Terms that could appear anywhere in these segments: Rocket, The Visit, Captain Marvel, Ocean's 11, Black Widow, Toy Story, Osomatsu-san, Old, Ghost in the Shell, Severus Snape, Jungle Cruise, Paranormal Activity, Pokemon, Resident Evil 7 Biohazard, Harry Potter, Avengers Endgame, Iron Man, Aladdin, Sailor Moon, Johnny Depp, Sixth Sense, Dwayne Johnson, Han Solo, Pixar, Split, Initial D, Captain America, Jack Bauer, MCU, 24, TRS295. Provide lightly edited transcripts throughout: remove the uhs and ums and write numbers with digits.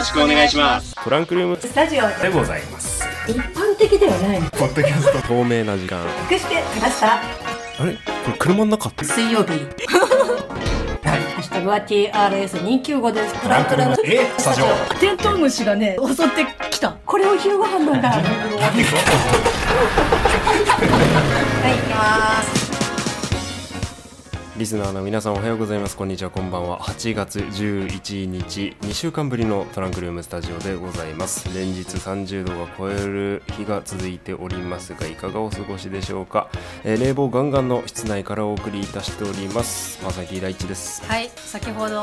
ろしくお願いします。トランクルームスタジオでございます。一般的ではないポッドキャスト透明な時間隠してきました。あれこれ車の中って水曜日ハッシュタグは TRS295 です。トランクルームスタジオ。テントウムシがね襲ってきた。これを昼ご飯なんだ。はい、行きます。リスナーの皆さんおはようございます。こんにちは、こんばんは。8月11日2週間ぶりのトランクルームスタジオでございます。連日30度が超える日が続いておりますがいかがお過ごしでしょうか。冷房ガンガンの室内からお送りいたしております。まさき大地です。はい、先ほど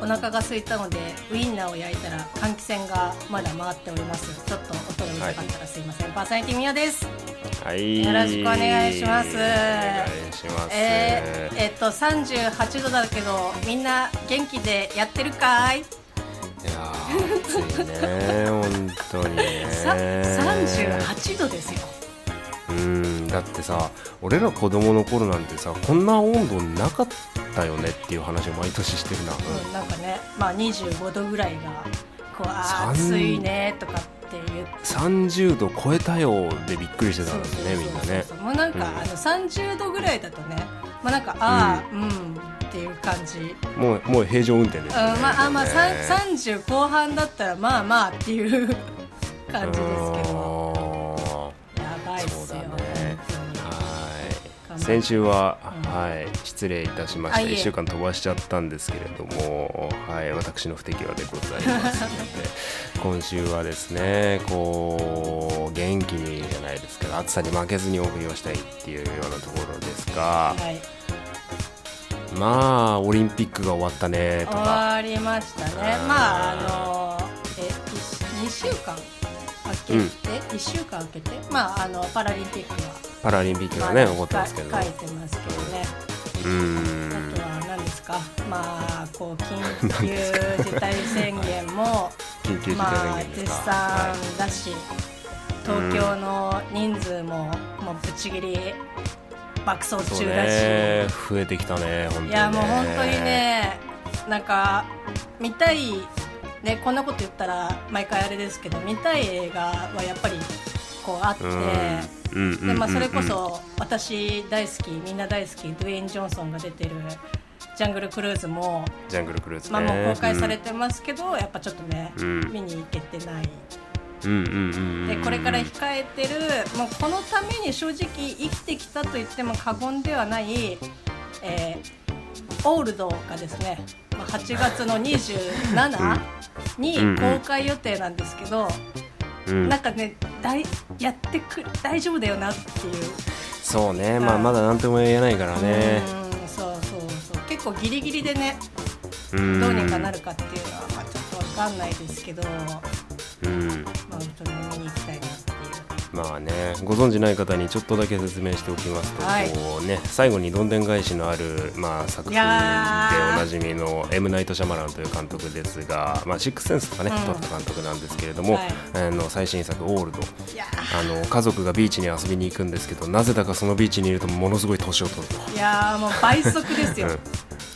お腹が空いたのでウインナーを焼いたら換気扇がまだ回っております。ちょっと音がうるさかったらすいません、はい、パーソナリティミヤです。はい、よろしくお願いします。お願いします。38度だけどみんな元気でやってるかい？いや暑いね本当にね。38度ですよ。だってさ、俺ら子供の頃なんてさこんな温度なかったよねっていう話を毎年してるな。なんかね、まあ25度ぐらいがこう暑いねとか。30度超えたよでびっくりしてたんだね、みんなね。もうなんか、30度ぐらいだとね、まあ、なんかっていう感じ。もう平常運転ですね。30後半だったらまあまあっていう感じですけど。やばいっすよ。そうだね。はい。先週は、はい、失礼いたしました。1週間飛ばしちゃったんですけれども、はい、私の不手際でございますので今週はですねこう元気にじゃないですけど暑さに負けずにお送りをしたいっていうようなところですが、はい、まあオリンピックが終わったねとか終わりましたね。まあ2週間明けて、1週間明けて、まあ、パラリンピックはね、起こってますけどね。書いてますけどね。あとは何ですか、まあ、こう緊急事態宣言もまあ絶賛だし、東京の人数ももうぶち切り爆走中だし、ね、増えてきたね本当にね。いやもう本当にね、なんか見たいね、こんなこと言ったら毎回あれですけど見たい映画はやっぱりこうあって、でまあ、それこそ私大好きみんな大好きドウェイン・ジョンソンが出てるジャングルクルーズもまあもう公開されてますけど、やっぱちょっとね、見に行けてない。でこれから控えてる、もうこのために正直生きてきたと言っても過言ではない、オールドがですね、まあ、8月の27日に公開予定なんですけど、なんかねやってくる大丈夫だよなっていう。そうね、まあ、まだ何とも言えないからね。そう結構ギリギリでねどうにかなるかっていうのは、まあ、ちょっと分かんないですけど、まあ、本当に見に行きたいなっていう。まあね、ご存じない方にちょっとだけ説明しておきますと、はい、こうね、最後にどんでん返しのある、まあ、作品でおなじみのエム・ナイト・シャマランという監督ですが、まあ、シックスセンスとかね、撮った監督なんですけれども、はい、最新作オールド、家族がビーチに遊びに行くんですけど、なぜだかそのビーチにいるとものすごい年を取ると。いやもう倍速ですよ。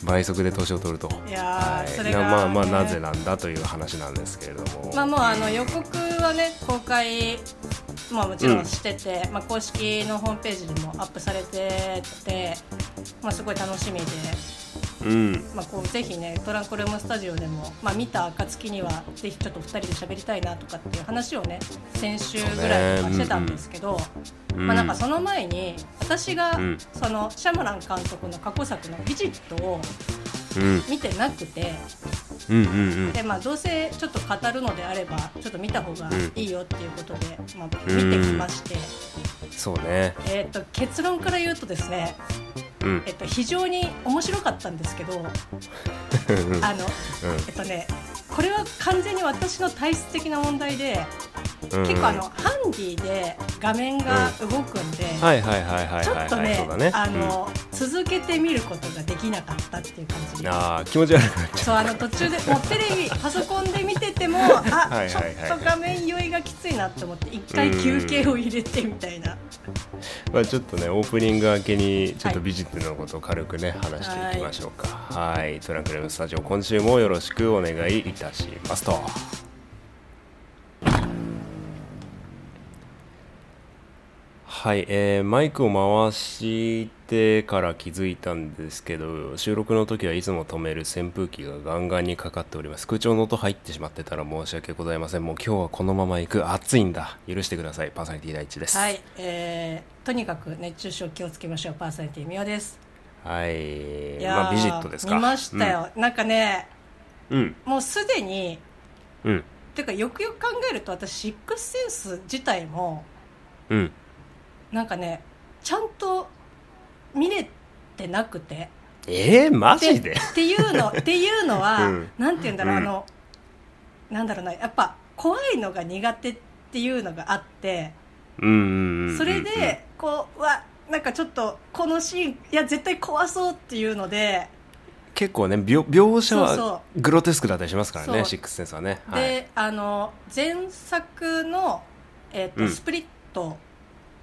倍速で年を取ると。いや、はい、それが、ね、まあまあなぜなんだという話なんですけれども、まあもう予告はね公開、まあ、もちろんしてて、まあ、公式のホームページでもアップされてて、まあ、すごい楽しみで、まあ、こうぜひねトランクルームスタジオでも、まあ、見た暁にはぜひちょっと2人で喋りたいなとかっていう話をね先週ぐらいとかしてたんですけど、まあ、なんかその前に私がそのシャマラン監督の過去作の「ビジット」を見てなくて、でまあ、どうせちょっと語るのであればちょっと見た方がいいよっていうことで、まあ、見てきまして、そうね、結論から言うとですね、非常に面白かったんですけどこれは完全に私の体質的な問題で、結構ハンディで画面が動くんで、ちょっとね続けて見ることができなかったっていう感じで、気持ち悪くなっちゃう。そう、途中でもうテレビパソコンで見ててもちょっと画面酔いがきついなって思って一回休憩を入れてみたいな。まあちょっとねオープニング明けにちょっとビジットのことを軽くね、話していきましょうか。はい、トランクルームスタジオ今週もよろしくお願いいたしますと。はい、マイクを回してから気づいたんですけど、収録の時はいつも止める扇風機がガンガンにかかっております。空調の音入ってしまってたら申し訳ございません。もう今日はこのまま行く。暑いんだ、許してください。パーソナリティ第一です。はい、とにかく熱中症気をつけましょう。パーソナリティみおです。はい、まあ、ビジットですか。見ましたよ、うん、なんかね、うん、もうすでに、うん、てかよくよく考えると私シックスセンス自体も、うん、なんかねちゃんと見れてなくて、マジでっていうのは、うん、なんていうんだろう、うん、なんだろうな、やっぱ怖いのが苦手っていうのがあって、うん、それでこうわなんかちょっとこのシーンいや絶対怖そうっていうので結構ね描写はグロテスクだったりしますからね。そうそう、シックスセンスはね。で、はい、前作の、うん、スプリット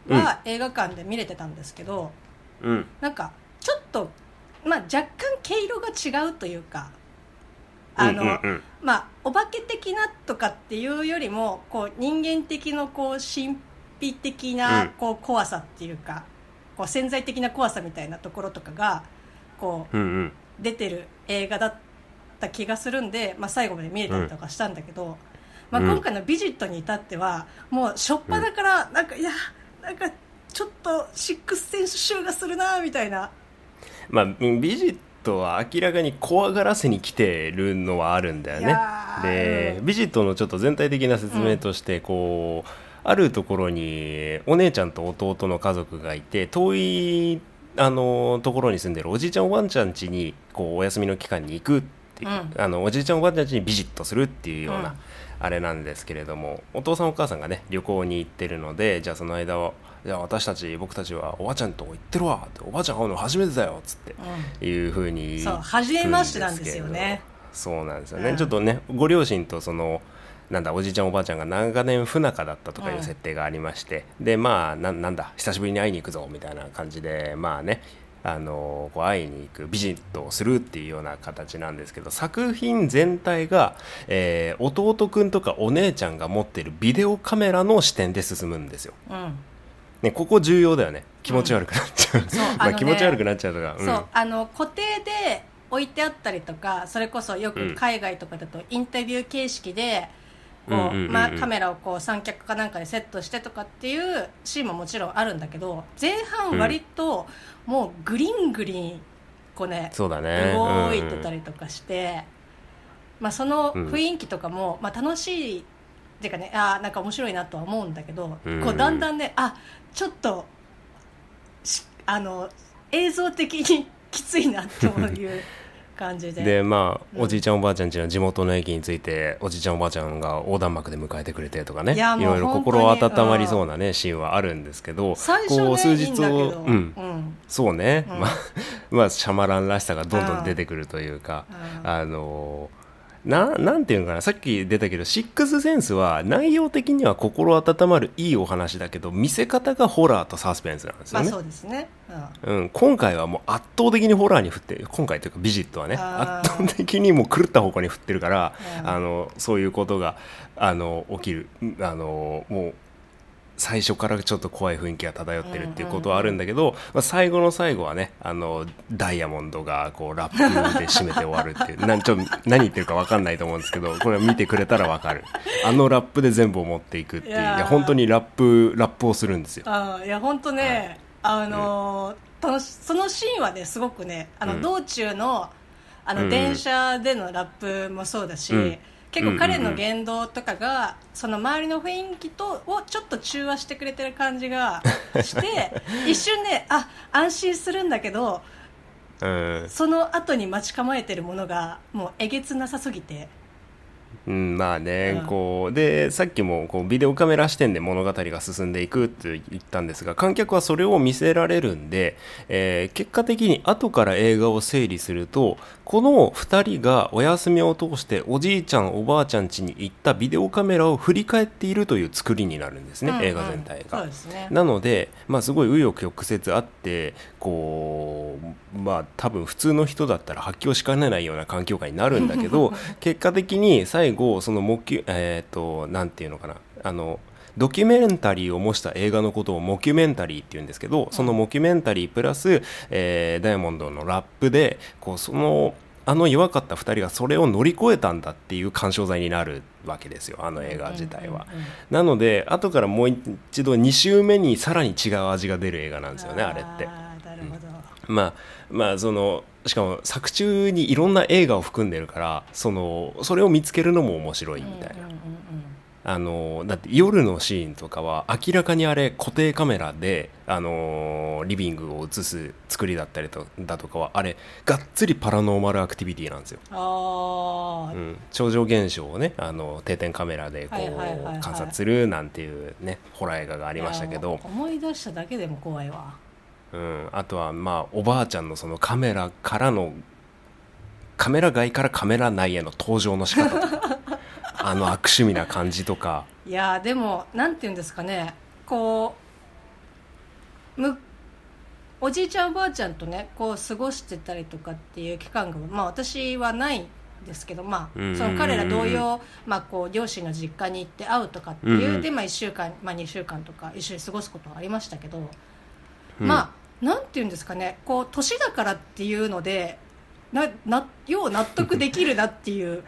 は映画館で見れてたんですけど、うん、なんかちょっと、まあ、若干毛色が違うというか、まあ、お化け的なとかっていうよりもこう人間的のこう神秘的なこう、うん、怖さっていうかこう潜在的な怖さみたいなところとかがこう、うんうん、出てる映画だった気がするんで、まあ、最後まで見れたりとかしたんだけど、うんまあ、今回のビジットに至ってはもう初っ端からなんか、うん、いやなんかちょっとシックスセンス臭がするなみたいな、まあ、ビジットは明らかに怖がらせに来てるのはあるんだよね。で、ビジットのちょっと全体的な説明としてこう、うんあるところにお姉ちゃんと弟の家族がいて遠いところに住んでるおじいちゃんおばあちゃん家にこうお休みの期間に行くっていう、うん、おじいちゃんおばあちゃん家にビジットするっていうような、うん、あれなんですけれどもお父さんお母さんがね旅行に行ってるのでじゃあその間はじゃあ僕たちはおばあちゃんと行ってるわっておばあちゃん会うの初めてだよっつっていう風に、うん、そう初めましてなんですよね。そうなんですよね、うん、ちょっとねご両親とそのなんだおじいちゃんおばあちゃんが長年不仲だったとかいう設定がありまして、うん、でまあ なんだ久しぶりに会いに行くぞみたいな感じでまあねこう会いに行くビジットをするっていうような形なんですけど作品全体が、弟くんとかお姉ちゃんが持ってるビデオカメラの視点で進むんですよ、うんね、ここ重要だよね。気持ち悪くなっちゃう、うんまあ、気持ち悪くなっちゃうとか、うん、そう固定で置いてあったりとかそれこそよく海外とかだとインタビュー形式で、うんこうまあ、カメラをこう三脚かなんかでセットしてとかっていうシーンももちろんあるんだけど前半割ともうグリングリンこうね、そうだね、動いてたりとかして、まあ、その雰囲気とかも、まあ、楽しいっていうかねあなんか面白いなとは思うんだけどこうだんだんねあちょっと映像的にきついなという感じでまあ、うん、おじいちゃんおばあちゃんちの地元の駅についておじいちゃんおばあちゃんが横断幕で迎えてくれてとかね いろいろ心温まりそうなね、うん、シーンはあるんですけど最初ねこう数日をいいんだけど、うんうん、そうね、うん、まあシャマランらしさがどんどん出てくるというか、うん、なんていうのかなさっき出たけどシックスセンスは内容的には心温まるいいお話だけど見せ方がホラーとサスペンスなんですよね。まあそうですね、うんうん、今回はもう圧倒的にホラーに振って今回というかビジットはね圧倒的にもう狂った方向に振ってるから、うん、そういうことが起きるもう最初からちょっと怖い雰囲気が漂ってるっていうことはあるんだけど、うんうんうんまあ、最後の最後はねダイヤモンドがこうラップで締めて終わるっていう何言ってるか分かんないと思うんですけどこれ見てくれたら分かるラップで全部を持っていくっていういや本当にラップをするんですよ。あいや本当ね、はい、そのシーンはねすごくね道中の、電車でのラップもそうだし、うん結構彼の言動とかがその周りの雰囲気とをちょっと中和してくれてる感じがして一瞬ねあ安心するんだけどその後に待ち構えてるものがもうえげつなさすぎてうん、まあね、うん、こうでさっきもこうビデオカメラ視点で物語が進んでいくって言ったんですが観客はそれを見せられるんで、結果的に後から映画を整理するとこの2人がお休みを通しておじいちゃんおばあちゃん家に行ったビデオカメラを振り返っているという作りになるんですね、うんうん、映画全体がそうですね。なので、まあ、すごい紆余曲折あってこう、まあ、多分普通の人だったら発狂しかねないような環境下になるんだけど結果的に最後その目標なんていうのかなドキュメンタリーを模した映画のことをモキュメンタリーっていうんですけど、そのモキュメンタリープラス、ダイヤモンドのラップでこうそのあの弱かった2人がそれを乗り越えたんだっていう鑑賞材になるわけですよ、あの映画自体は、うんうんうん、なので後からもう一度2周目にさらに違う味が出る映画なんですよね、あれって。なるほど、うん、まあそのしかも作中にいろんな映画を含んでるから、それを見つけるのも面白いみたいな、うんうんうん、だって夜のシーンとかは明らかにあれ固定カメラで、リビングを映す作りだったりだとかはあれがっつりパラノーマルアクティビティなんですよ。あ、うん、超常現象をね、定点カメラでこう、はい、観察するなんていうねホラー映画がありましたけど、思い出しただけでも怖いわ。うん、あとはまあおばあちゃんのそのカメラ外からカメラ内への登場の仕方とかあの悪趣味な感じとかいやでもなんていうんですかね、こうおじいちゃんおばあちゃんとねこう過ごしてたりとかっていう期間が、まあ、私はないんですけど、まあ、その彼ら同様、まあ、こう両親の実家に行って会うとかっていう、で、まあ、1週間、まあ、2週間とか一緒に過ごすことがありましたけど、まあ、なんていうんですかね、こう年だからっていうのでよう納得できるなっていう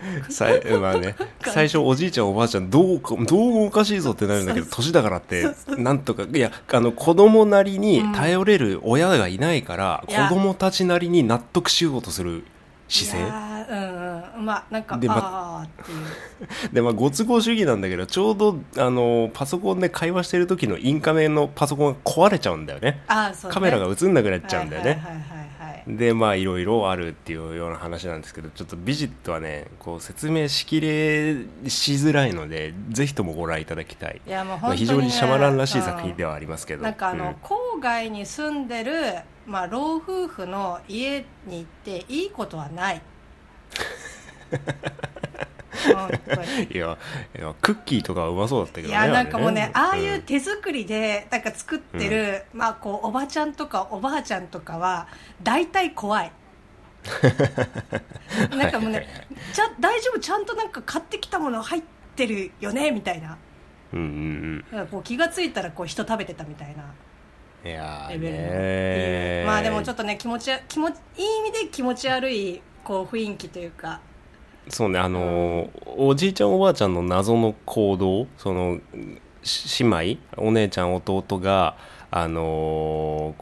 まあね、最初おじいちゃんおばあちゃんどうもおかしいぞってなるんだけど、年だからってなんとかいや子供なりに頼れる親がいないから、うん、子供たちなりに納得しようとする姿勢、うん、まあなんかで、まあっていうで、まあ、ご都合主義なんだけど、ちょうどパソコンで会話してる時のインカメのパソコンが壊れちゃうんだよね。あ、そうね、カメラが映んなくなっちゃうんだよね、はいはいはいはいはい、でまあいろいろあるっていうような話なんですけど、ちょっとビジットはねこう説明しきれしづらいのでぜひともご覧いただきたい。いやもう本当に、ね、非常にシャマランらしい作品ではありますけど、なんか郊外に住んでる、まあ、老夫婦の家に行っていいことはないいやクッキーとかはうまそうだったけどね。いやなんかもうね、ああいう手作りでなんか作ってる、うん、まあこうおばちゃんとかおばあちゃんとかは大体怖いなんかもうね、はいはいはい、大丈夫、ちゃんとなんか買ってきたもの入ってるよねみたいな、うんうんうん、こう気がついたらこう人食べてたみたいな。いやーねー、まあでもちょっとね気持ちいい意味で気持ち悪いこう雰囲気というか、そうね、おじいちゃんおばあちゃんの謎の行動、その姉妹お姉ちゃん弟がこ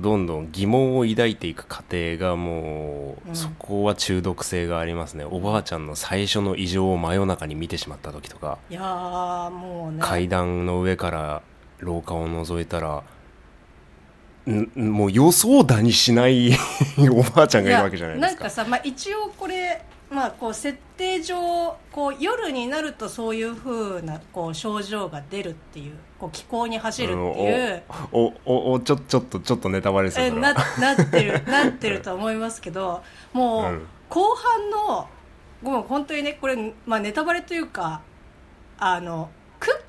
うどんどん疑問を抱いていく過程がもう、うん、そこは中毒性がありますね。おばあちゃんの最初の異常を真夜中に見てしまった時とか、いやーもうね、階段の上から廊下を覗いたらもう予想だにしないおばあちゃんがいるわけじゃないですか。なんかさ、まあ、一応これ、まあ、こう設定上こう夜になるとそういう風なこう症状が出るっていう、こう気候に走るっていう、ちょっとネタバレするからなってると思いますけどもう後半のごめん本当にねこれ、まあ、ネタバレというかクッ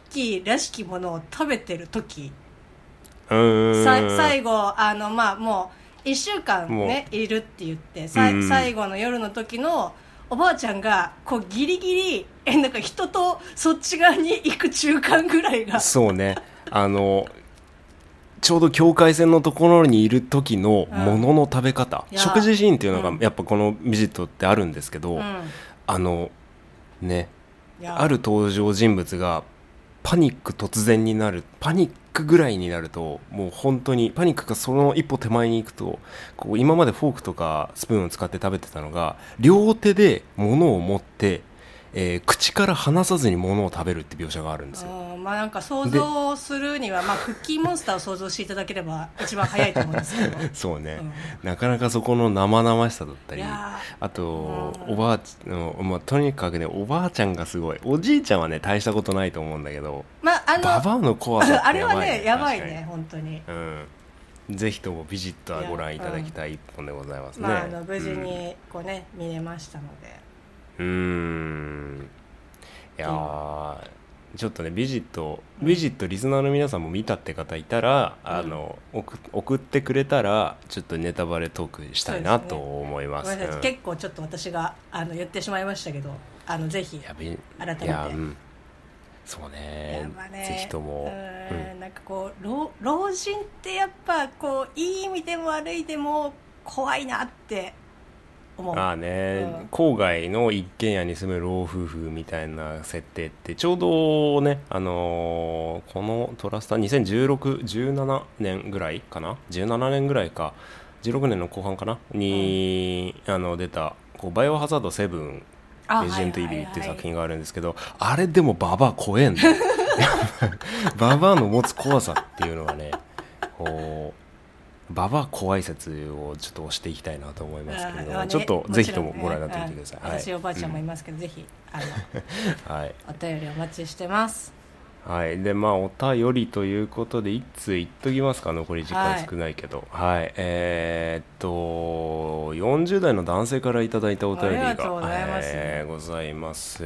キーらしきものを食べてる時、最後まあ、もう1週間、ね、いるって言って最後の夜の時のおばあちゃんがこうギリギリなんか人とそっち側に行く中間ぐらいが、そうねちょうど境界線のところにいる時のものの食べ方、うん、食事シーンっていうのがやっぱこのビジットってあるんですけど、うん、ね、ある登場人物が突然になるパニックぐらいになると、もう本当にパニックがその一歩手前に行くと、こう今までフォークとかスプーンを使って食べてたのが両手で物を持って、口から離さずに物を食べるって描写があるんですよ。まあ、なんか想像するには、まあ、クッキーモンスターを想像していただければ一番早いと思うんですけどそうね、うん、なかなかそこの生々しさだったり、あと、うん、まあ、とにかくねおばあちゃんがすごい。おじいちゃんはね大したことないと思うんだけど、まあ、ババアの怖さってやばい、ね、あれはねやばいね本当に、うん、ぜひともビジットはご覧いただきたい一本でございますね。まあ、無事にこう、ね、うん、見れましたので、いやー、うん、ちょっとねビジットリスナーの皆さんも見たって方いたら、うん、送ってくれたらちょっとネタバレトークしたいなと思います。うん、結構ちょっと私が言ってしまいましたけど、ぜひ改めて、そうね、ぜひとも、うん、なんかこう老人ってやっぱこういい意味でも悪いでも怖いなって思う。あーね、うん、郊外の一軒家に住む老夫婦みたいな設定ってちょうどね、このトラスター2016、17年ぐらいかな、17年ぐらいか16年の後半かなに、うん、出たこうバイオハザード7レジェントイビーっていう作品があるんですけど、あれでもババア怖えんだババアの持つ怖さっていうのはね、こうババア怖い説をちょっと推していきたいなと思いますけれども、ね、ちょっとぜひともご覧になってみてください、はい、私おばあちゃんもいますけど、うん、ぜひはい、お便りお待ちしてます。はい、でまあお便りということで一通いっときますか。残り時間少ないけど、はい、はい、40代の男性からいただいたお便りがございます。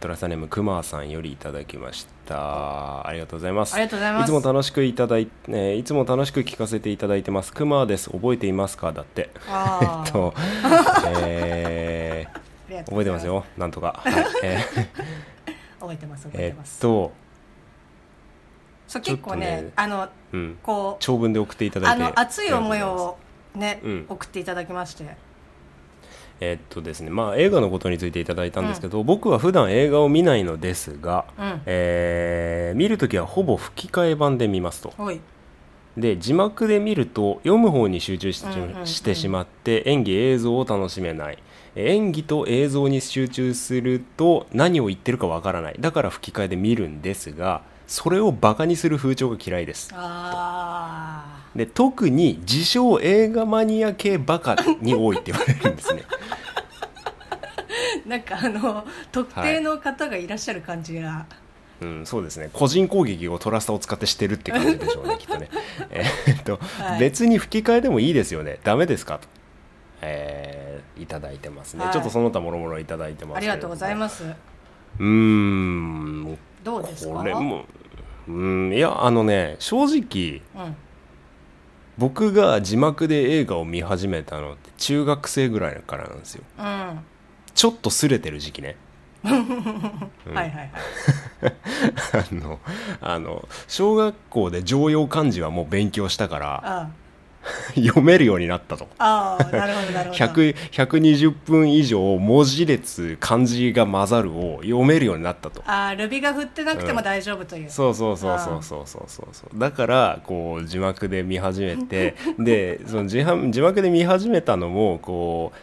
トラスタネームくまさんよりいただきました。ありがとうございます。いつも楽しく聞かせていただいてます。くまです。覚えていますか。だってあ覚えてますよなんとか、はい、覚えてますそう結構 ねうん、こう長文で送っていただいて熱い思いを、ね、うん、送っていただきまして、ですね、まあ、映画のことについていただいたんですけど、うん、僕は普段映画を見ないのですが、うん、見るときはほぼ吹き替え版で見ますと。で字幕で見ると読む方に集中 してしまって演技映像を楽しめない。演技と映像に集中すると何を言ってるかわからない。だから吹き替えで見るんですが、それをバカにする風潮が嫌いです。あで特に自称映画マニア系バカに多いって言われるんですねなんか特定の方がいらっしゃる感じが、はい、うん、そうですね。個人攻撃をトラスタを使ってしてるって感じでしょうねきっとねはい、別に吹き替えでもいいですよね、ダメですかと、いただいてますね、はい、ちょっとその他もろもろいただいてます。ありがとうございます。どうですかこれも、いや正直、うん、僕が字幕で映画を見始めたのって中学生ぐらいからなんですよ、うん、ちょっとすれてる時期ねうん、はいはいはい小学校で常用漢字はもう勉強したから読めるようになったと。ああ、なるほどなるほど120分以上文字列漢字が混ざるを読めるようになったと。あ、ルビが振ってなくても大丈夫という、うん、そうだからこう字幕で見始めてでその字幕で見始めたのもこう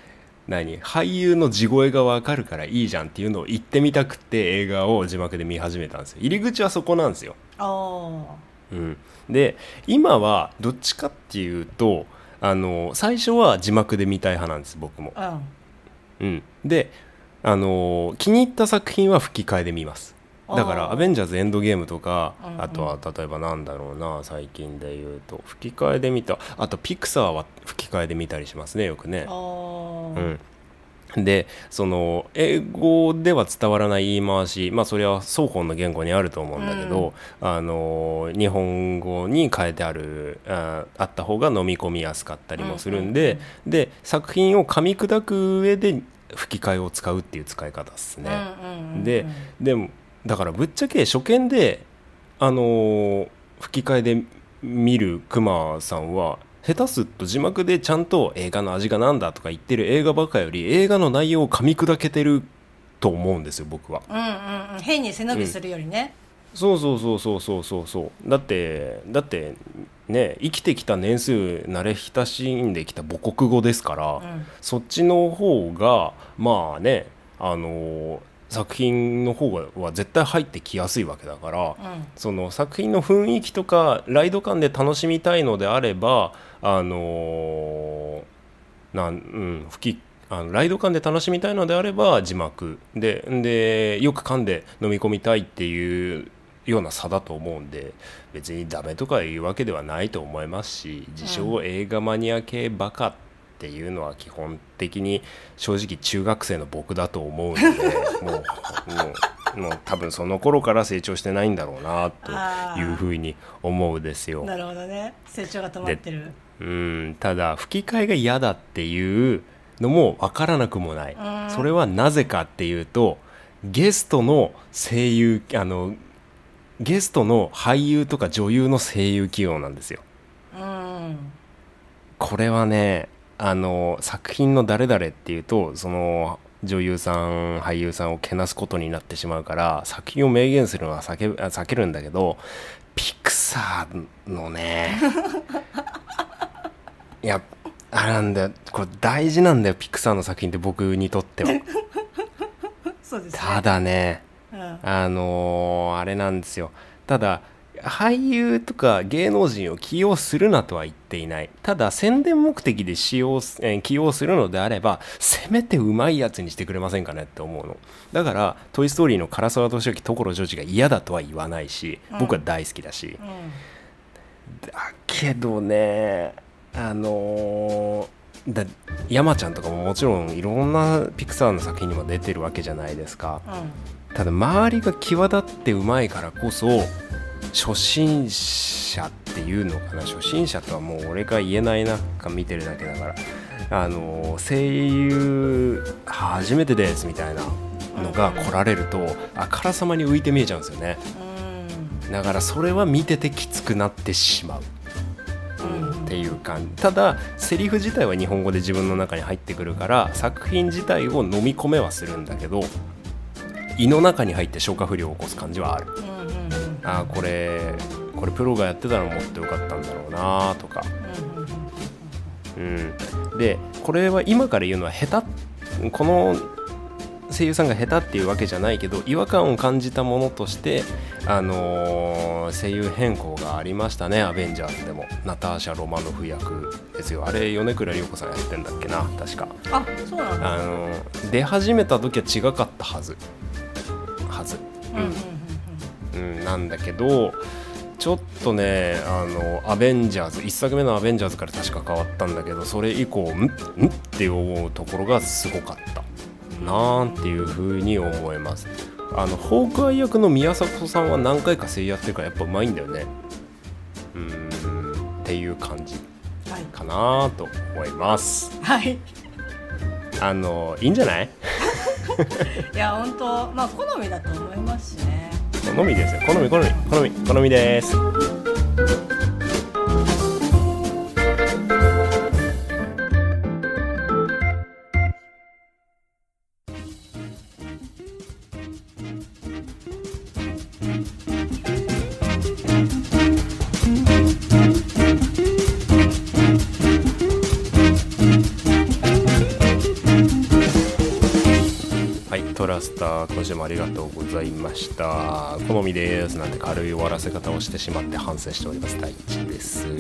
俳優の地声が分かるからいいじゃんっていうのを言ってみたくて映画を字幕で見始めたんですよ。入り口はそこなんですよ。うん、で今はどっちかっていうと最初は字幕で見たい派なんです僕も、うん、で気に入った作品は吹き替えで見ます。だからアベンジャーズエンドゲームとか、あとは例えばなんだろうな、最近で言うと吹き替えで見た、あとピクサーは吹き替えで見たりしますねよくね。うん、でその英語では伝わらない言い回し、まあそれは双方の言語にあると思うんだけど、日本語に変えてあった方が飲み込みやすかったりもするんで、で作品を噛み砕く上で吹き替えを使うっていう使い方ですね。でもだからぶっちゃけ初見で、吹き替えで見るクマさんは下手すっと字幕でちゃんと映画の味がなんだとか言ってる映画ばっかより映画の内容を噛み砕けてると思うんですよ僕は、変に背伸びするよりね、そうだってね、生きてきた年数慣れ親しんできた母国語ですから、そっちの方がまあね作品の方は絶対入ってきやすいわけだから、その作品の雰囲気とかライド感で楽しみたいのであればライド感で楽しみたいのであれば字幕でよく噛んで飲み込みたいっていうような差だと思うんで、別にダメとかいうわけではないと思いますし、自称映画マニア系バカっていうのは基本的に正直中学生の僕だと思うのでもう多分その頃から成長してないんだろうなというふうに思うですよ。なるほどね、成長が止まってる。ただ吹き替えが嫌だっていうのも分からなくもない。それはなぜかっていうとゲストの声優、ゲストの俳優とか女優の声優起用なんですよ。これはね、作品の誰々っていうと、その女優さん俳優さんをけなすことになってしまうから、作品を明言するのは避けるんだけど、ピクサーのねいや、あれなんだよ、これ大事なんだよ、ピクサーの作品って僕にとってはそうですね、ただね、あれなんですよ。ただ俳優とか芸能人を起用するなとは言っていない。ただ宣伝目的で起用するのであれば、せめてうまいやつにしてくれませんかねって思うの。だからトイストーリーの唐沢寿明、所ジョージが嫌だとは言わないし、僕は大好きだし、だけどね、山ちゃんとかももちろんいろんなピクサーの作品にも出てるわけじゃないですか、ただ周りが際立ってうまいからこそ、初心者っていうのかな、初心者とはもう俺が言えないな、見てるだけだから、声優初めてですみたいなのが来られると、あからさまに浮いて見えちゃうんですよね。だからそれは見ててきつくなってしまうっていう感じ。ただセリフ自体は日本語で自分の中に入ってくるから、作品自体を飲み込めはするんだけど、胃の中に入って消化不良を起こす感じはある。あ、これプロがやってたらもっと良かったんだろうなとか、で、これは今から言うのはこの声優さんが下手っていうわけじゃないけど、違和感を感じたものとして、声優変更がありましたね。アベンジャーズでもナターシャ・ロマノフ役ですよ。あれ米倉涼子さんやってんだっけな、確か。あ、そうなんだ。出始めた時は違かったはず、なんだけど、ちょっとね、アベンジャーズ1作目のアベンジャーズから確か変わったんだけど、それ以降って思うところがすごかったなんていうふうに思います。ホークアイ役の宮迫さんは何回か声優やってるから、やっぱうまいんだよね、っていう感じかなと思います。はい、いいんじゃないいや本当、まあ好みだと思いますしね。好みですよ。好みです。今週もありがとうございました。好みですなんて軽い終わらせ方をしてしまって反省しております。第一です、は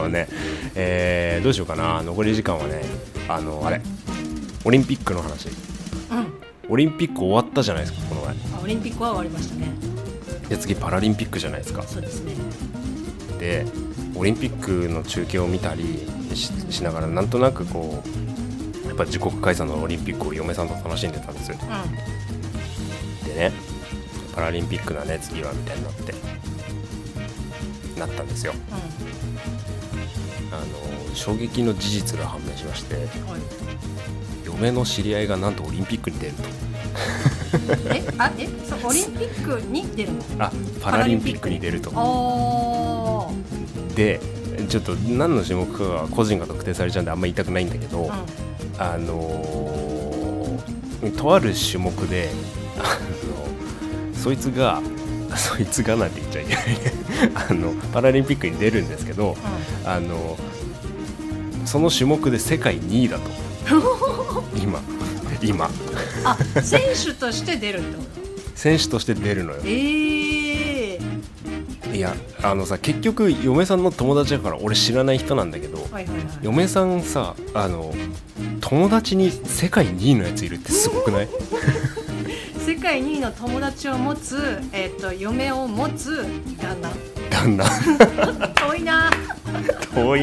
い、ね、どうしようかな。残り時間はね、オリンピックの話、オリンピック終わったじゃないですか、この前。オリンピックは終わりましたね。で、次パラリンピックじゃないですか。そうですね。で、オリンピックの中継を見たり しながら、なんとなくこうやっぱ自国開催のオリンピックを嫁さんと楽しんでたんですよ、でね、パラリンピックだね次はみたいになったんですよ、衝撃の事実が判明しまして、嫁の知り合いがなんとオリンピックに出るとオリンピックに出るの？あ、パラリンピックに出ると。で、ちょっと何の種目かは個人が特定されちゃうんであんまり言いたくないんだけど、とある種目でそいつがなんて言っちゃいけないパラリンピックに出るんですけど、その種目で世界2位だと今あ、選手として出るってこと？選手として出るのよ。いや、結局嫁さんの友達だから俺知らない人なんだけど、嫁さんさ、友達に世界2位のやついるってすごくない？世界2位の友達を持つ、嫁を持つ旦那遠い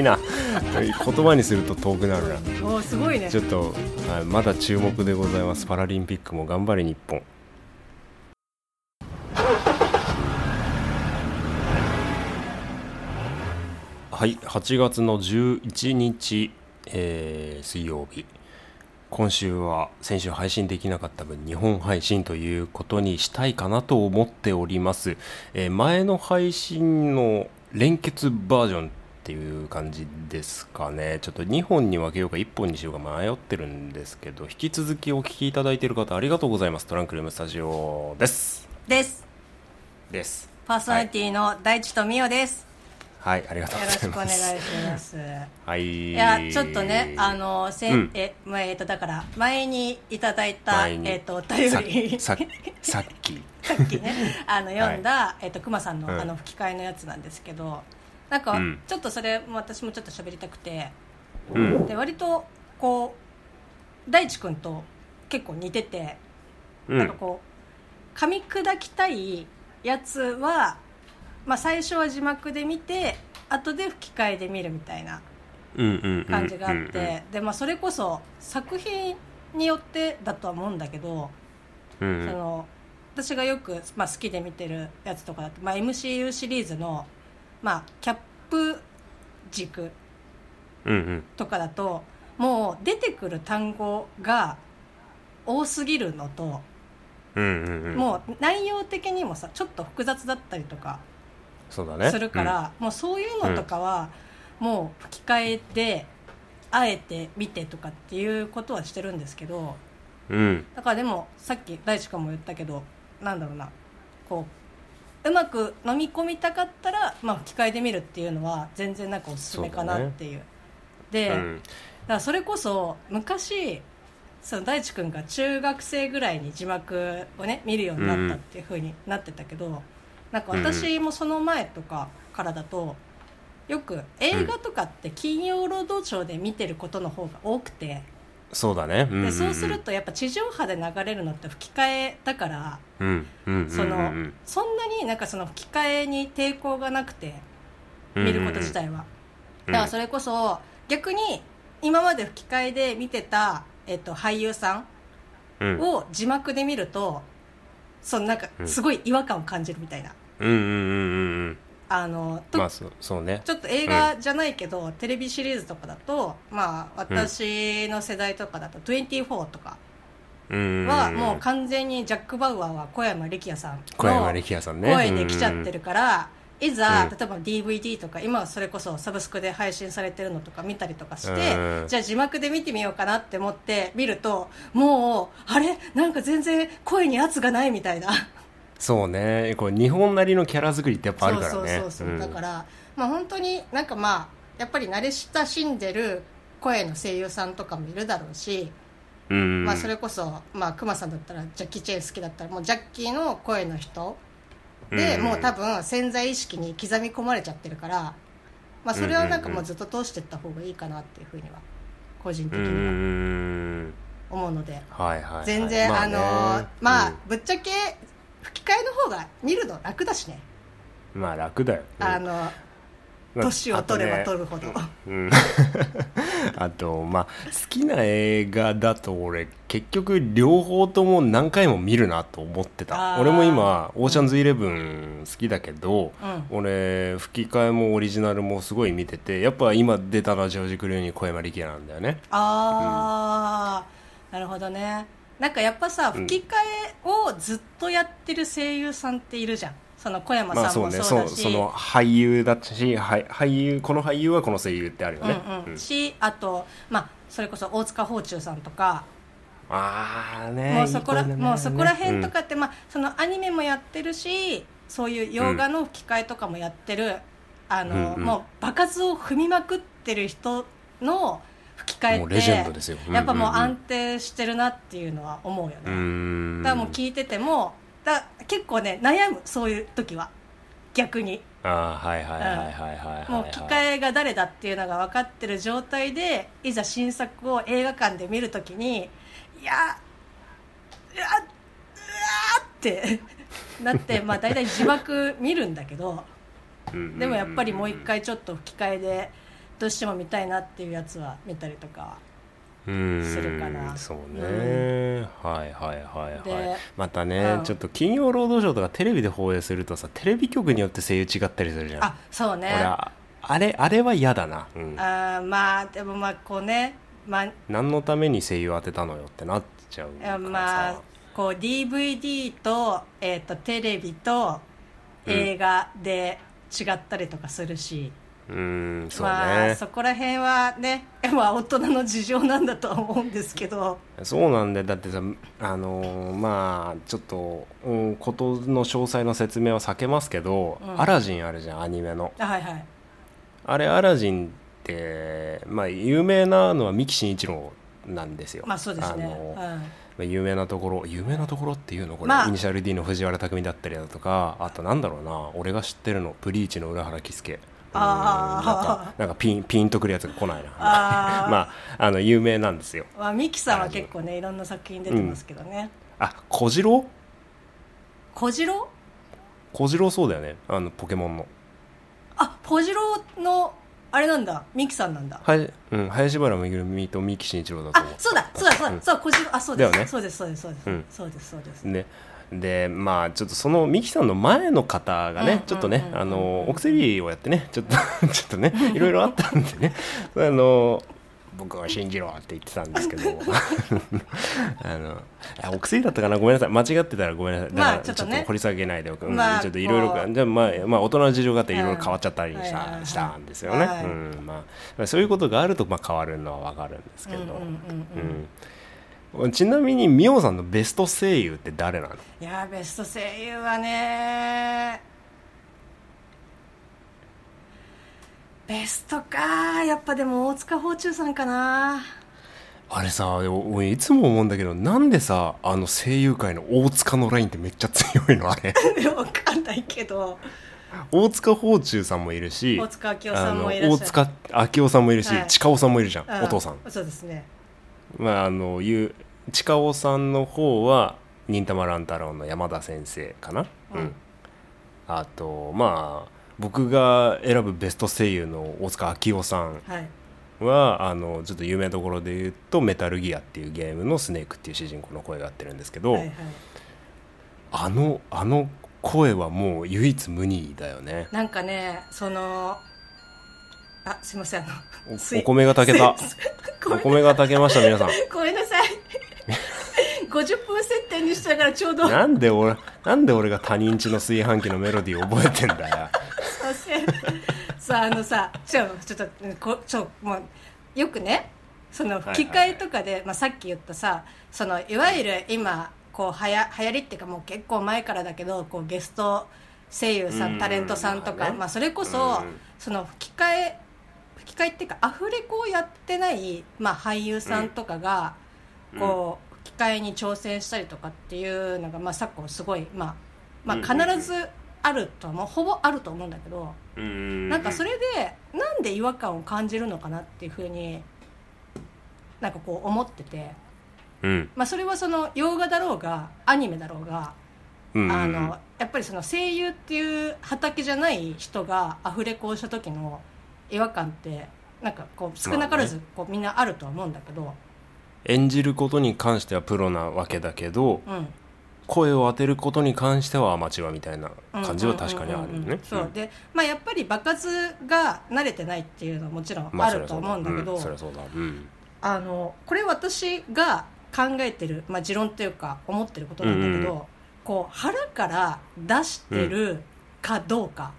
な言葉にすると遠くなるな。お、すごいね。ちょっとまだ注目でございます。パラリンピックも頑張れ日本。はい、8月の11日、水曜日。今週は先週配信できなかった分日本配信ということにしたいかなと思っております、前の配信の連結バージョンっていう感じですかね。ちょっと2本に分けようか1本にしようか迷ってるんですけど、引き続きお聞きいただいている方ありがとうございます。トランクルームスタジオです。パーソナリティの大地とみおです、はい、ありがとうございます。よろしくお願いしますはい、いやちょっとねだから前にいただいたお便りさっきね読んだくま、さんの吹き替えのやつなんですけど、なんかちょっとそれも私もちょっと喋りたくて、うん、で割とこう大地くんと結構似てて、なんかこう噛み砕きたいやつはまあ、最初は字幕で見て後で吹き替えで見るみたいな感じがあって、で、まあ、それこそ作品によってだとは思うんだけど、その私がよく、まあ、好きで見てるやつとかだと、まあ、MCU シリーズの、まあ、キャップ軸とかだともう出てくる単語が多すぎるのと、もう内容的にもさちょっと複雑だったりとかするから、もうそういうのとかはもう吹き替えであえて見てとかっていうことはしてるんですけど、だからでもさっき大地君も言ったけど、なんだろうな、こううまく飲み込みたかったら、まあ、吹き替えで見るっていうのは全然なんかおすすめかなっていう。で、だからそれこそ昔その大地君が中学生ぐらいに字幕をね見るようになったっていう風になってたけど、なんか私もその前とかからだとよく映画とかって金曜ロードショーで見てることの方が多くて、そうだね、でそうするとやっぱ地上波で流れるのって吹き替えだから、そんなになんかその吹き替えに抵抗がなくて見ること自体は、だからそれこそ逆に今まで吹き替えで見てた俳優さんを字幕で見ると、そのなんかすごい違和感を感じるみたいな、まあそうね、ちょっと映画じゃないけど、テレビシリーズとかだと、まあ私の世代とかだと24とかはもう完全にジャック・バウアーは小山力也さんの声で来ちゃってるから、いざ例えば DVD とか今はそれこそサブスクで配信されてるのとか見たりとかして、じゃあ字幕で見てみようかなって思って見ると、もうあれなんか全然声に圧がないみたいな。そうね、こう日本なりのキャラ作りってやっぱあるからね。そうだから、まあ、本当になんかまあやっぱり慣れ親しんでる声の声優さんとかもいるだろうし、まあ、それこそまあクマさんだったらジャッキー・チェン好きだったらもうジャッキーの声の人でもう多分潜在意識に刻み込まれちゃってるから、まあ、それはなんかもうずっと通していった方がいいかなっていうふうには個人的には思うので、全然まあぶっちゃけ吹き替えの方が見るの楽だしね。まあ楽だよ、年を取れば取るほどあとまあ好きな映画だと俺結局両方とも何回も見るなと思ってた。俺も今オーシャンズ11好きだけど、俺吹き替えもオリジナルもすごい見てて、やっぱ今出たのはジョージ・クルーニー小山力也なんだよね。なるほどね。なんかやっぱさ吹き替えをずっとやってる声優さんっているじゃん。その小山さんもそうだし、その俳優だし、この俳優はこの声優ってあるよね、しあと、まあ、それこそ大塚芳忠さんとかもうそこら辺とかって、まあ、そのアニメもやってるしそういう洋画の吹き替えとかもやってる、もう場数を踏みまくってる人の吹き替えってもうレジェンドですよ、やっぱもう安定してるなっていうのは思うよね。だからもう聞いててもだ結構ね悩む、そういう時は逆にもう吹き替えが誰だっていうのが分かってる状態でいざ新作を映画館で見るときにってなって、まあ大体字幕見るんだけどでもやっぱりもう一回ちょっと吹き替えでどうしても見たいなっていうやつは見たりとかするかな。そうね、またね、ちょっと金曜ロードショーとかテレビで放映するとさテレビ局によって声優違ったりするじゃん。そうね、あれは嫌だな。まあでもまあこうねまあ、何のために声優当てたのよってなっちゃうからさ、まあ、こう DVD と、テレビと映画で違ったりとかするし、うん、そうね、まあ、そこら辺はね、まあ、大人の事情なんだとは思うんですけど。そうなんだよ。だってさ、まあちょっと、うん、ことの詳細の説明は避けますけど、うん、アラジンあるじゃん、アニメの。はいはい、あれアラジンって、まあ、有名なのは三木真一郎なんですよ。まあそうですね、うん、有名なところっていうのこれ、まあ、イニシャル D の藤原拓海だったりだとか、あとなんだろうな、俺が知ってるのブリーチの浦原喜介。なんかピンとくるやつが来ないな。あまあ、有名なんですよ。まあ、ミキさんは結構ね、いろんな作品出てますけどね。うん、あ、小次郎そうだよね。ポケモンの。あ、小次郎のあれなんだ。ミキさんなんだ。はい、うん、林原めぐみと三木真一郎だと思う。あ、そうだ、そう小次郎、あ、そうです、ね、そうです。ね。でまあ、ちょっとそのミキさんの前の方がね、ちょっとね、お薬をやってね、ちょっとね、いろいろあったんでね、僕は信じろって言ってたんですけどお薬だったかな、ごめんなさい、間違ってたらごめんなさい、だからちょっと掘り下げないでおく、まあ、ちょっといろいろ、じゃあまあ、大人の事情があっていろいろ変わっちゃったりしたんですよね、はい、うん、まあ、そういうことがあると、まあ、変わるのは分かるんですけど、ちなみにミオさんのベスト声優って誰なの？いや、ベスト声優はね、ベストか、やっぱでも大塚芳忠さんかな。あれさ、俺いつも思うんだけど、なんでさ、声優界の大塚のラインってめっちゃ強いのあれわかんないけど、大塚芳忠さんもいるし、大塚明夫さんもいるし、大塚明夫さんもいるし、近尾さんもいるじゃん、お父さん。そうですね。まあ、近尾さんの方は忍たま乱太郎の山田先生かな、うんうん、あとまあ僕が選ぶベスト声優の大塚明夫さんは、はい、ちょっと有名なところで言うとメタルギアっていうゲームのスネークっていう主人公の声がやってるんですけど、はいはい、あの声はもう唯一無二だよね。なんかね、そのあ、すいません、お米が炊けた。お米が炊けました、皆さん。ごめんなさい。50分設定にしたからちょうど。なんで俺が他人家の炊飯器のメロディー覚えてんだよ。すいません。さあ、もうよくね、その吹き替えとかで、はいはいはい、まあ、さっき言ったさ、そのいわゆる今こう流行りっていうか、もう結構前からだけど、こうゲスト声優さん、タレントさんとか、まあ、それこそ、その吹き替えっていうかアフレコをやってない、まあ、俳優さんとかがこう吹き替えに挑戦したりとかっていうのが、まあ、昨今すごい、まあ、必ずあるとは、もうほぼあると思うんだけど、なんかそれでなんで違和感を感じるのかなっていうふうになんかこう思ってて、まあ、それはその洋画だろうがアニメだろうが、やっぱりその声優っていう畑じゃない人がアフレコをした時の違和感ってなんかこう少なからずこうみんなあるとは思うんだけど、まあね、演じることに関してはプロなわけだけど、うん、声を当てることに関してはアマチュアみたいな感じは確かにあるよね。そうで、まあ、やっぱり場数が慣れてないっていうのはもちろんあると思うんだけど、これ私が考えてる、まあ、持論というか思ってることなんだけど、こう腹から出してるかどうか、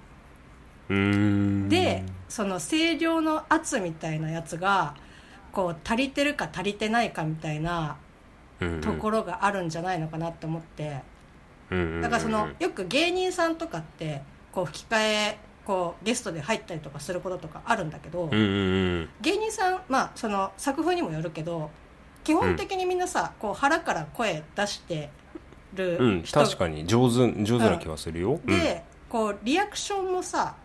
でその声量の圧みたいなやつがこう足りてるか足りてないかみたいなところがあるんじゃないのかなって思って、だからそのよく芸人さんとかってこう吹き替えこうゲストで入ったりとかすることとかあるんだけど、芸人さん、まあその作風にもよるけど、基本的にみんなさ、こう腹から声出してる人、確かに上手な気はするよ、でこうリアクションもさ、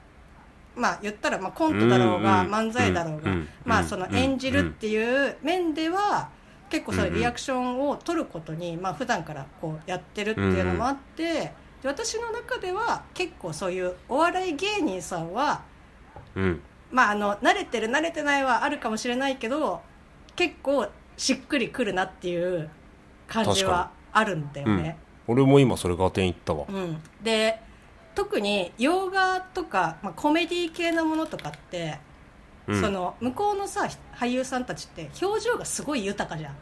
まあ、言ったらまあコントだろうが漫才だろうが、まあその演じるっていう面では結構そのリアクションを取ることにまあ普段からこうやってるっていうのもあって、で私の中では結構そういうお笑い芸人さんはまあ慣れてる慣れてないはあるかもしれないけど、結構しっくりくるなっていう感じはあるんだよね。俺も今それ合点いったわ、で特に洋画とか、まあ、コメディ系のものとかって、うん、その向こうのさ俳優さんたちって表情がすごい豊かじゃん。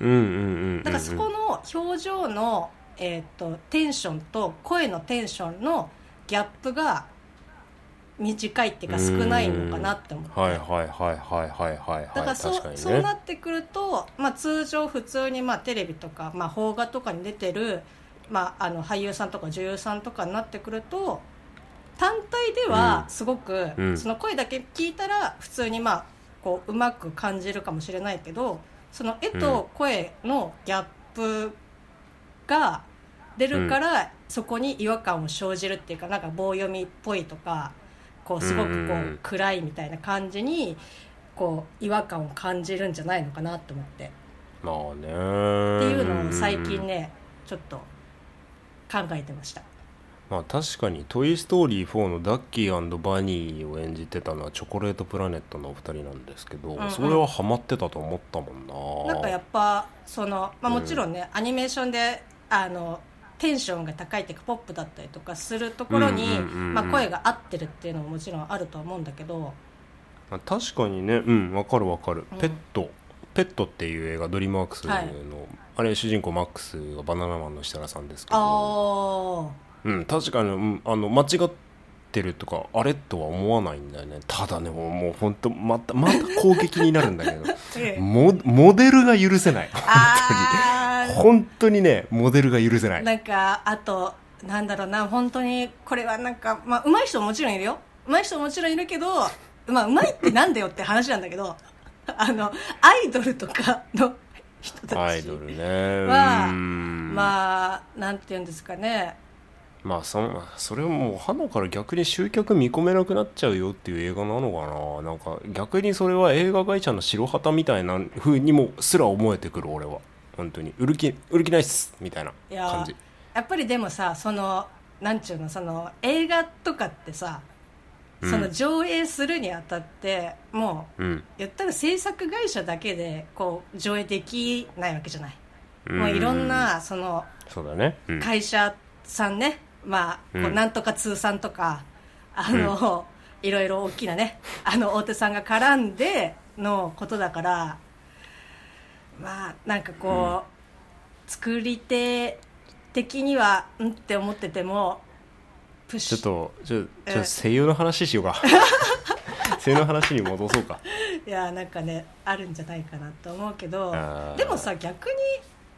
うんうんうんうんうん、だからそこの表情の、テンションと声のテンションのギャップが短いっていうか少ないのかなって思って、はいはいはいはいはいはい、だから確かにね、そうなってくると、まあ、通常普通にまあテレビとか、まあ、邦画とかに出てる、まあ、あの俳優さんとか女優さんとかになってくると単体ではすごく、うん、その声だけ聞いたら普通にまあこううまく感じるかもしれないけど、その絵と声のギャップが出るから、うん、そこに違和感を生じるっていうか、なんか棒読みっぽいとかこうすごくこう暗いみたいな感じにこう違和感を感じるんじゃないのかなと思って、まあねっていうのを最近ねちょっと考えてました。まあ確かにトイストーリー4のダッキー&バニーを演じてたのはチョコレートプラネットのお二人なんですけど、うんうん、それはハマってたと思ったもんな。なんかやっぱその、まあ、もちろんね、うん、アニメーションであのテンションが高いっていうかポップだったりとかするところに、まあ、声が合ってるっていうのももちろんあるとは思うんだけど、確かにね、うん、わかるわかる、うん、ペットっていう映画、ドリームワークスの、はい、あれ主人公マックスがバナナマンの設楽さんですけど、うん、確かに、うん、間違ってるとかあれとは思わないんだよね。ただねもう本当また攻撃になるんだけどモデルが許せない、本当にねモデルが許せない。なんかあとなんだろうな、本当にこれはなんか、まあ、上手い人ももちろんいるよ、上手い人ももちろんいるけど、まあ、上手いってなんだよって話なんだけどアイドルとかの人たちはアイドルね、まあなんて言うんですかね、まあ、それはもうハノから逆に集客見込めなくなっちゃうよっていう映画なのかな。なんか逆にそれは映画会社の白旗みたいな風にもすら思えてくる。俺は本当に売る気ないっすみたいな感じ。やっぱりでもさ、そのなんちゅうの、その映画とかってさ、その上映するにあたって、うん、もう、うん、言ったら制作会社だけでこう上映できないわけじゃない。もういろんなそのそうだね、うん、会社さんね、まあ、こうなんとか通算とか、いろいろ大きなね大手さんが絡んでのことだから、まあなんかこう、作り手的にはうんって思っててもプッシュちょっと声優の話しようか声優の話に戻そうかいやなんかねあるんじゃないかなと思うけど、でもさ逆に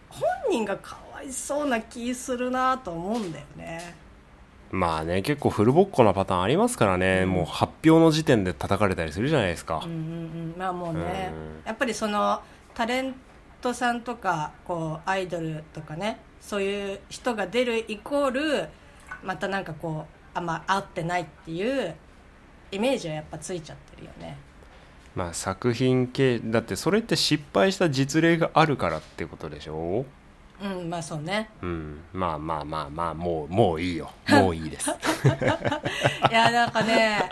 本人がかわいそうな気するなと思うんだよね。まあね、結構フルボッコなパターンありますからね、もう発表の時点で叩かれたりするじゃないですか、うんうんうん、まあもうね、やっぱりそのタレントさんとかこうアイドルとかね、そういう人が出るイコールまたなんかこうあんま合ってないっていうイメージはやっぱついちゃってるよね。まあ、作品系だってそれって失敗した実例があるからってことでしょ。うん、まあそうね、うん、まあまあまあまあもういいよ、もういいですいやなんかね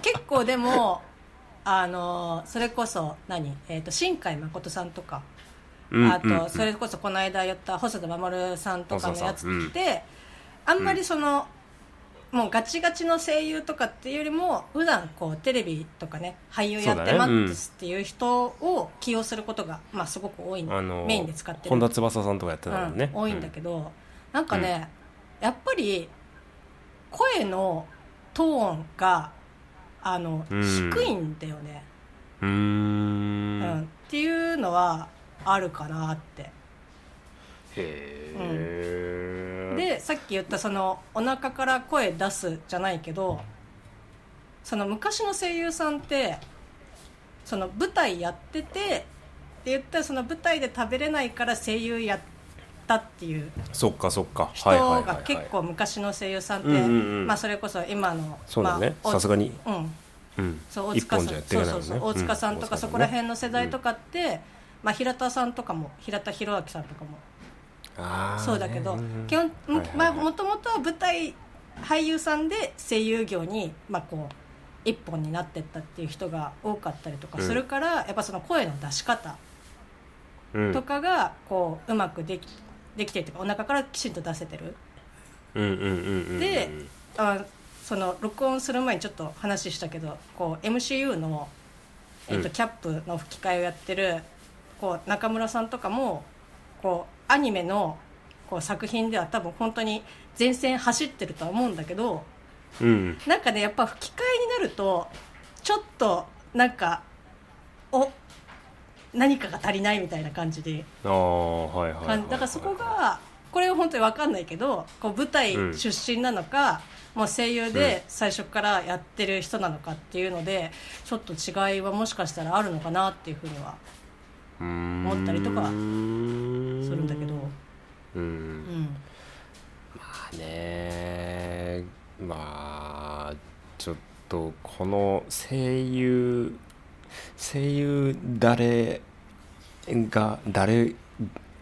結構でもそれこそ新海誠さんとか、あとそれこそこの間やった細田守さんとかのやつって、あんまりその、もうガチガチの声優とかっていうよりも普段こうテレビとかね俳優やってますっていう人を起用することが、まあすごく多い、メインで使ってる本田翼さんとかやってたのね、うん、多いんだけど、なんかね、やっぱり声のトーンが低いんだよね、っていうのはあるかなって。へー、うんでさっき言ったそのお腹から声出すじゃないけど、その昔の声優さんってその舞台やっててって言ったらその舞台で食べれないから声優やったっていう人が結構昔の声優さんって、まあ、それこそ今のさすがに大塚さんとかそこら辺の世代とかって、まあ、平田さんとかも平田博明さんとかもそうだけど、基本、まあ、もともとは舞台俳優さんで声優業に、まあ、こう一本になってったっていう人が多かったりとかするから、やっぱその声の出し方とかがこううまくできてるというか、お腹からきちんと出せてる、でその録音する前にちょっと話したけどこう MCU のキャップの吹き替えをやってるこう中村さんとかもこうアニメのこう作品では多分本当に前線走ってるとは思うんだけど、うん、なんかねやっぱ吹き替えになるとちょっとなんか何かが足りないみたいな感じで、あ、はいはいはいはい、だからそこがこれは本当に分かんないけどこう舞台出身なのか、うん、もう声優で最初からやってる人なのかっていうので、うん、ちょっと違いはもしかしたらあるのかなっていうふうには思ったりとかするんだけど、うん、うん、まあね、まあちょっとこの声優誰が誰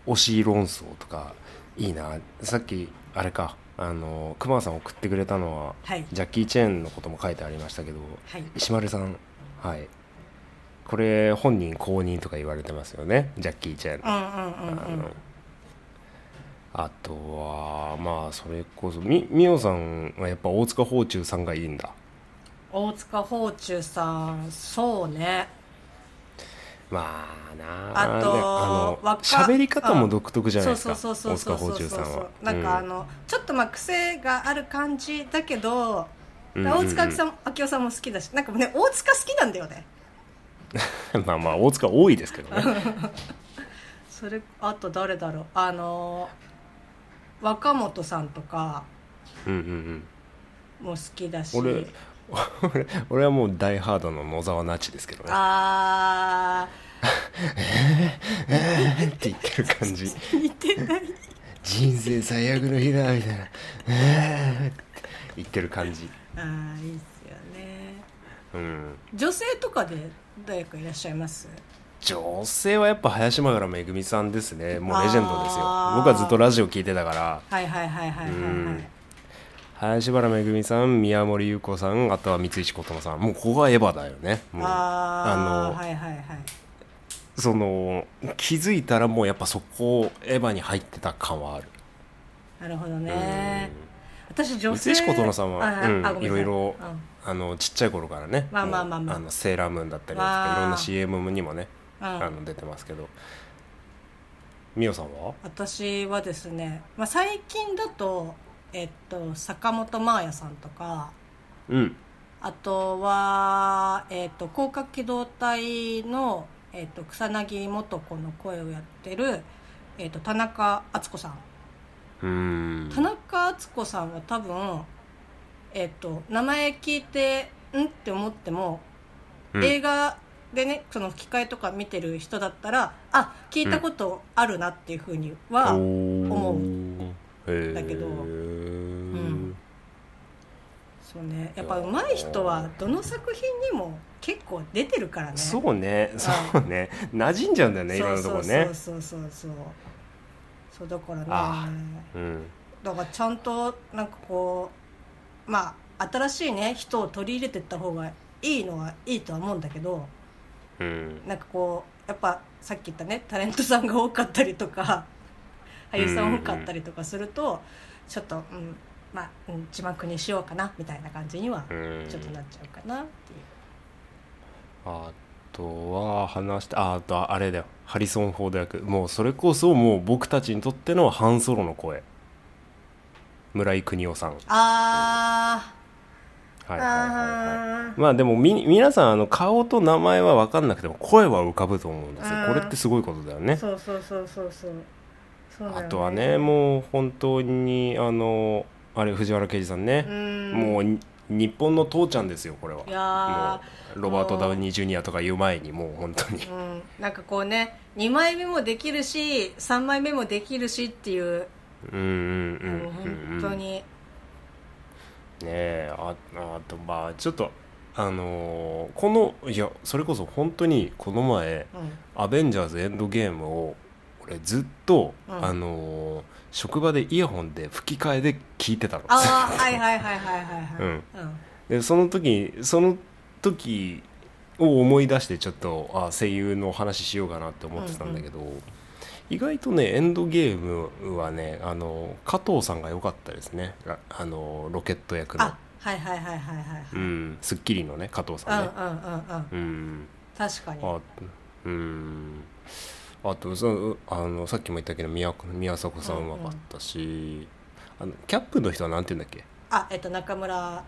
推し論争とかいいな。さっきあれか、クマさん送ってくれたのは、はい、ジャッキー・チェンのことも書いてありましたけど、はい、石丸さん、はい、これ本人公認とか言われてますよね、ジャッキー・チェン。あとはまあそれこそみおさんはやっぱ大塚芳忠さんがいいんだ。大塚芳忠さん、そうね。まあなあと、ね、喋り方も独特じゃないですか、大塚芳忠さんは。なんかちょっとまあ癖がある感じだけど、うん、大塚明夫さんも好きだし、なんかね大塚好きなんだよね。まあまあ大塚多いですけどね。それあと誰だろう、若本さんとかも好きだし。うんうんうん、俺はもうダイハードの野沢那智ですけどね。あって言ってる感じ似てない。人生最悪の日だみたいな言ってる感じ。ああいいっすよね、うん、女性とかで誰かいらっしゃいます？女性はやっぱ林マグラめぐみさんですね。もうレジェンドですよ。僕はずっとラジオ聞いてたから。はいはいはいはいはい、はい林原めぐみさん、宮森優子さん、あとは三石琴乃さん、もうここはエヴァだよね。もうはいはいはい、その気づいたらもうやっぱそこエヴァに入ってた感はある。なるほどね。私女性三石琴乃さんはいろいろちっちゃい頃からね、まあまあまあまあ、セーラームーンだったりとかいろんな CM にもね出てますけど。みおさんは？私はですね、まあ、最近だと坂本真綾さんとか、うん、あとは、攻殻機動隊の、草薙素子の声をやってる、田中敦子さん。田中敦子さんは多分、名前聞いてんって思っても、うん、映画でねその吹き替えとか見てる人だったらあ聞いたことあるなっていうふうには思う、うんだけど、うん、そうね。やっぱ上手い人はどの作品にも結構出てるからね。そうね、そうね、馴染んじゃうんだよね、いろんなとこね。そうそうそうそう。そうだからね。うん、だからちゃんとなんかこう、まあ新しいね人を取り入れてった方がいいのはいいとは思うんだけど、うん、なんかこうやっぱさっき言ったねタレントさんが多かったりとか。俳優さん多かったりとかすると、うんうん、ちょっと、うん、まあ、うん、字幕にしようかなみたいな感じにはちょっとなっちゃうかなっていう。あとは話した あとあれだよ、ハリソン・フォード役。もうそれこそもう僕たちにとってのハンソロの声、村井邦夫さん。あーはいはいはいはい、まあでも皆さん顔と名前は分かんなくても声は浮かぶと思うんですよ。これってすごいことだよね。そうそうそうそうそう。ね、あとはねもう本当にあれ藤原啓治さんね、もう日本の父ちゃんですよこれは。いやもうロバート・ダウニー・ジュニアとか言う前にもう本当に、うん、なんかこうね2枚目もできるし3枚目もできるしっていう、うんうんうん、本当にねえ あとまあちょっとこのいやそれこそ本当にこの前、うん、アベンジャーズエンドゲームをずっと、うん、職場でイヤホンで吹き替えで聞いてたの。あはいはいはいはいはい、うんうん、でその時を思い出してちょっと声優の話しようかなって思ってたんだけど、うんうん、意外とねエンドゲームはね加藤さんが良かったですね。ロケット役の。あはいはいはいはいはい、うん、スッキリのね加藤さんね。うんうんうんうん、うん確かに。あ、うん。あとさっきも言ったけど宮迫さんはあったし、うんうん、キャップの人はなんて言うんだっけ？あ、中村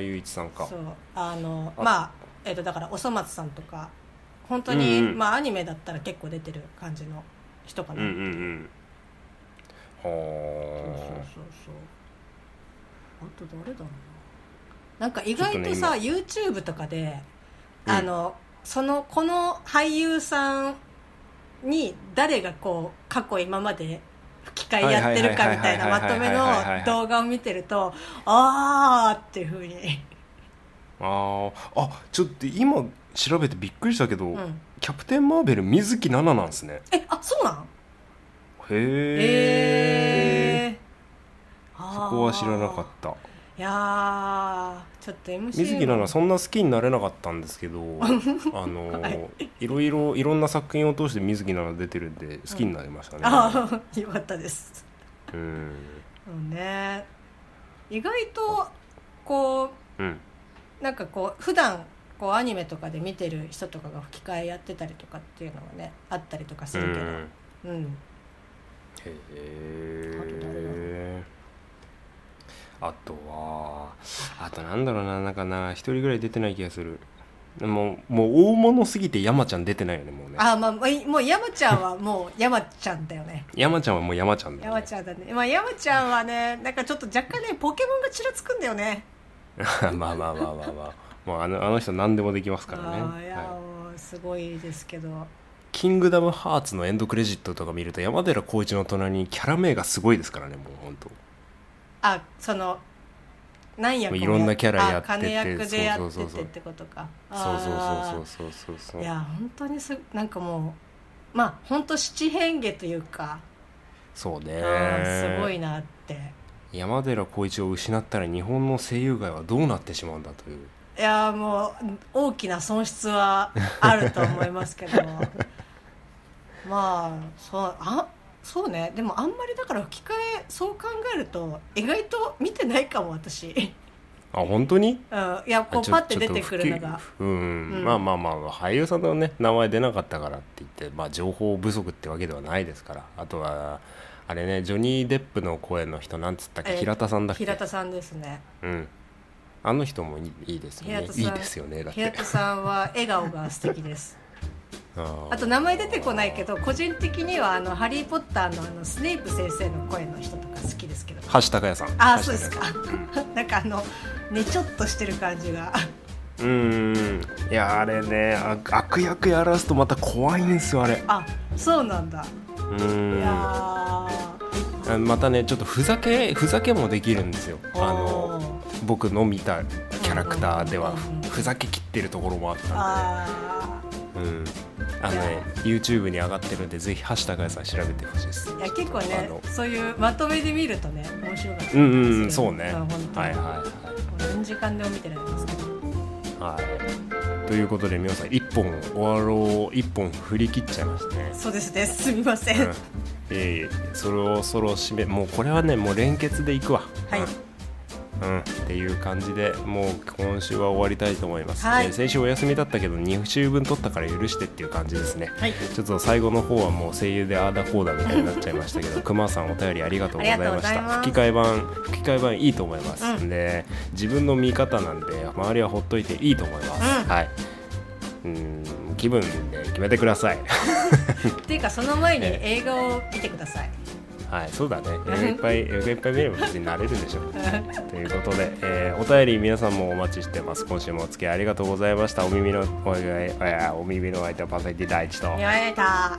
雄一さんか。そう、だからおそ松さんとか本当に、うんうん、アニメだったら結構出てる感じの人かな。うんうんうん。はあ。そう。あと誰だろうな。なんか意外とさ、ね、YouTube とかで、うん、この俳優さんに誰がこう過去今まで吹き替えやってるかみたいなまとめの動画を見てると、あーっていう風にちょっと今調べてびっくりしたけど、うん、キャプテンマーベル水木奈々なんですね。そうなん？へえ。そこは知らなかった。いやちょっと MC 水木奈々そんな好きになれなかったんですけどいろんな作品を通して水木奈々出てるんで好きになりましたね、うん、よかったです。そうね、意外とこう、うん、なんかこう普段こうアニメとかで見てる人とかが吹き替えやってたりとかっていうのはねあったりとかするけど、うん、うん、へえ。あとなんだろうな、なんかな、一人ぐらい出てない気がする。もう大物すぎて山ちゃん出てないよね、もうね。もう山ちゃんはもう山ちゃんだよね。山ちゃんはもう山ちゃんだよね。山ちゃんだね。山ちゃんはね、なんかちょっと若干ね、ポケモンがちらつくんだよね。まあ。もうあの人何でもできますからね。いや、はい、すごいですけど。キングダムハーツのエンドクレジットとか見ると山寺宏一の隣にキャラ名がすごいですからね、もう本当。何役もいろんなキャラやってて、金役でやっててってことか。そう。いや本当になんかもう本当七変化というか。そうね。すごいなって。山寺宏一を失ったら日本の声優界はどうなってしまうんだという。いやもう大きな損失はあると思いますけど。そうね。でもあんまりだから吹き替えそう考えると意外と見てないかも私。本当に？うん。いやこうパッて出てくるのが。うん。まあ俳優さんのね名前出なかったからって言って情報不足ってわけではないですから。あとはあれねジョニー・デップの声の人なんつったっけ、平田さんだっけ？平田さんですね。うん。あの人もいいですよね。いいですよねだって。平田さんは笑顔が素敵です。あと名前出てこないけど個人的にはハリーポッターのスネイプ先生の声の人とか好きですけど、橋高也さん。そうですか。なんかねちょっとしてる感じがいやあれね悪役やらすとまた怖いんですよあれ。そうなんだ。いやまたねちょっとふざけもできるんですよ。僕の見たキャラクターではふざけきってるところもあったんでYouTube に上がってるんでぜひ橋高也さん調べてほしいです。いや結構ねそういうまとめで見るとね面白かったですよね。そうね、はい、何時間でも見てられますけど、ということで皆さん一本振り切っちゃいましたね。そうですね、すみません、そろそろ締め、もうこれはねもう連結でいくわ、はい、っていう感じでもう今週は終わりたいと思います、はい、先週お休みだったけど2週分取ったから許してっていう感じですね、はい、ちょっと最後の方はもう声優であーだこーだみたいになっちゃいましたけど熊さんお便りありがとうございました。吹き替え版いいと思います、で自分の見方なんで周りはほっといていいと思います、はい、気分で決めてくださいっていうかその前に映画を見てください、はい、そうだね。映画いっぱい見れば別に慣れるでしょうということで、お便り皆さんもお待ちしてます。今週もお付き合いありがとうございました。お耳の相手はパーソナリティ第一とやられた。はい、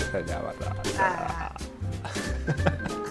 それではまた。